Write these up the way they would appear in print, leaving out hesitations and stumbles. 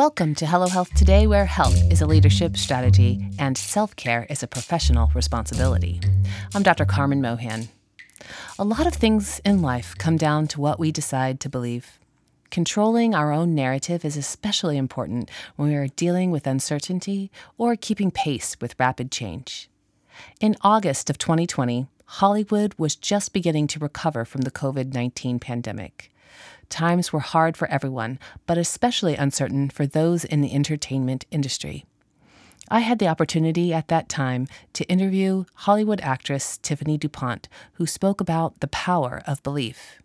Welcome to Hello Health Today, where health is a leadership strategy and self-care is a professional responsibility. I'm Dr. Carmen Mohan. A lot of things in life come down to what we decide to believe. Controlling our own narrative is especially important when we are dealing with uncertainty or keeping pace with rapid change. In August of 2020, Hollywood was just beginning to recover from the COVID-19 pandemic. Times were hard for everyone, but especially uncertain for those in the entertainment industry. I had the opportunity at that time to interview Hollywood actress Tiffany DuPont, who spoke about the power of belief.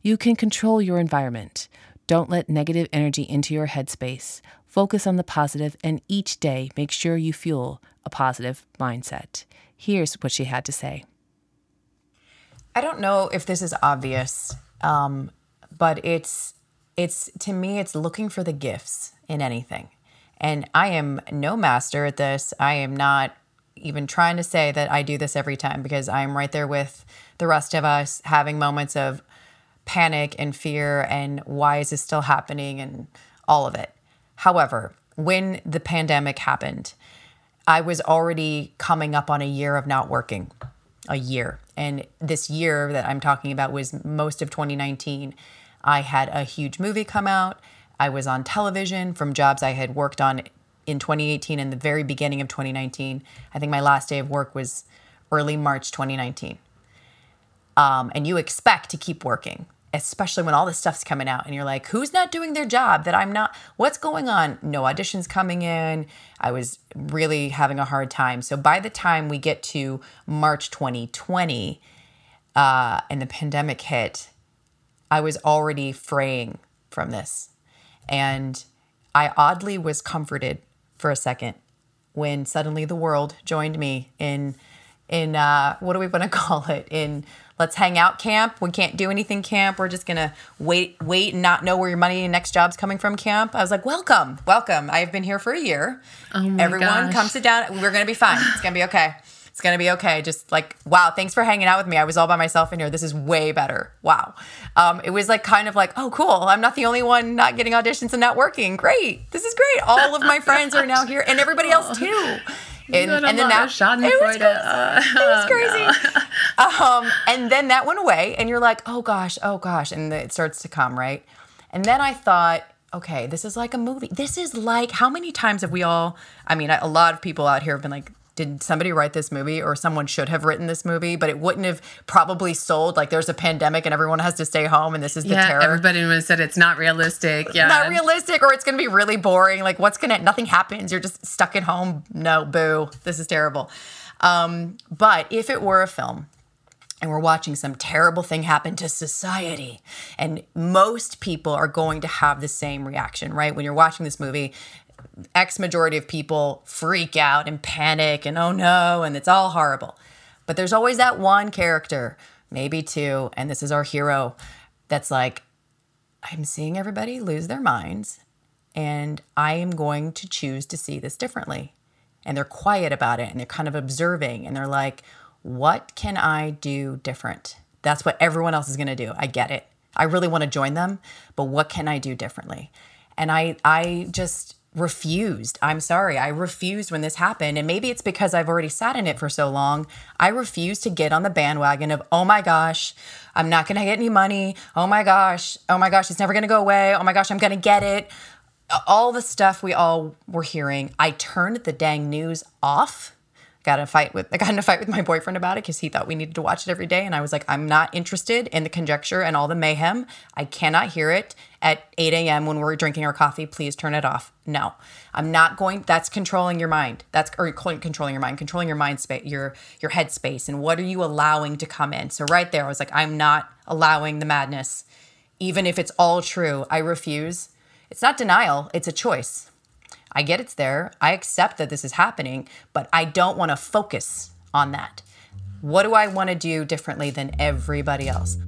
You can control your environment. Don't let negative energy into your headspace. Focus on the positive, and each day make sure you fuel a positive mindset. Here's what she had to say. I don't know if this is obvious, but it's to me, it's looking for the gifts in anything. And I am no master at this. I am not even trying to say that I do this every time, because I am right there with the rest of us having moments of panic and fear and why is this still happening and all of it. However, when the pandemic happened, I was already coming up on a year of not working. A year. And this year that I'm talking about was most of 2019. I had a huge movie come out. I was on television from jobs I had worked on in 2018 and the very beginning of 2019. I think my last day of work was early March 2019. And you expect to keep working, especially when all this stuff's coming out and you're like, who's not doing their job that I'm not? What's going on? No auditions coming in. I was really having a hard time. So by the time we get to March 2020 and the pandemic hit, I was already fraying from this. And I oddly was comforted for a second when suddenly the world joined me in what do we want to call it? In let's hang out camp. We can't do anything camp. We're just going to wait and not know where your money and next job's coming from camp. I was like, welcome. I've been here for a year. Oh my Everyone, gosh. Come sit down. We're going to be fine. It's going to be okay. Just like, wow, thanks for hanging out with me. I was all by myself in here. This is way better. Wow. It was like kind of like, oh, cool. I'm not the only one not getting auditions and not working. Great. This is great. All of my friends are now here and everybody else too. And then that it was crazy. No. And then that went away and you're like, oh gosh. And it starts to come, right? And then I thought, okay, this is like a movie. This is like, how many times have we all, I mean, a lot of people out here have been like, did somebody write this movie, or someone should have written this movie, but it wouldn't have probably sold. Like there's a pandemic and everyone has to stay home and this is the terror. Everybody would have said it's not realistic. Yeah. Not realistic, or it's going to be really boring. Like nothing happens. You're just stuck at home. No, boo. This is terrible. But if it were a film and we're watching some terrible thing happen to society, and most people are going to have the same reaction, right? When you're watching this movie, X majority of people freak out and panic and oh no, and it's all horrible. But there's always that one character, maybe two, and this is our hero, that's like, I'm seeing everybody lose their minds and I am going to choose to see this differently. And they're quiet about it and they're kind of observing and they're like, what can I do different? That's what everyone else is going to do. I get it. I really want to join them, but what can I do differently? And I just refused. I'm sorry. I refused when this happened. And maybe it's because I've already sat in it for so long. I refused to get on the bandwagon of, oh my gosh, I'm not going to get any money. Oh my gosh, it's never going to go away. Oh my gosh, I'm going to get it. All the stuff we all were hearing. I turned the dang news off. I got in a fight with my boyfriend about it because he thought we needed to watch it every day. And I was like, I'm not interested in the conjecture and all the mayhem. I cannot hear it at 8 a.m. when we're drinking our coffee. Please turn it off. No, I'm not going. That's controlling your mind. Controlling your mind space, your head space. And what are you allowing to come in? So right there, I was like, I'm not allowing the madness. Even if it's all true, I refuse. It's not denial. It's a choice. I get it's there. I accept that this is happening, but I don't want to focus on that. What do I want to do differently than everybody else?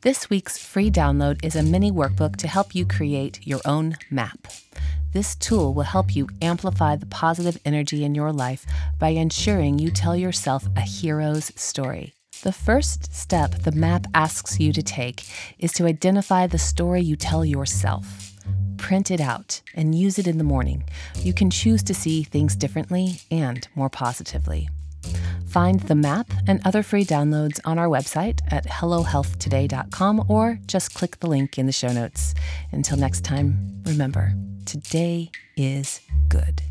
This week's free download is a mini workbook to help you create your own map. This tool will help you amplify the positive energy in your life by ensuring you tell yourself a hero's story. The first step the map asks you to take is to identify the story you tell yourself. print it out and use it in the morning, you can choose to see things differently and more positively. Find the map and other free downloads on our website at hellohealthtoday.com or just click the link in the show notes. Until next time, remember, today is good.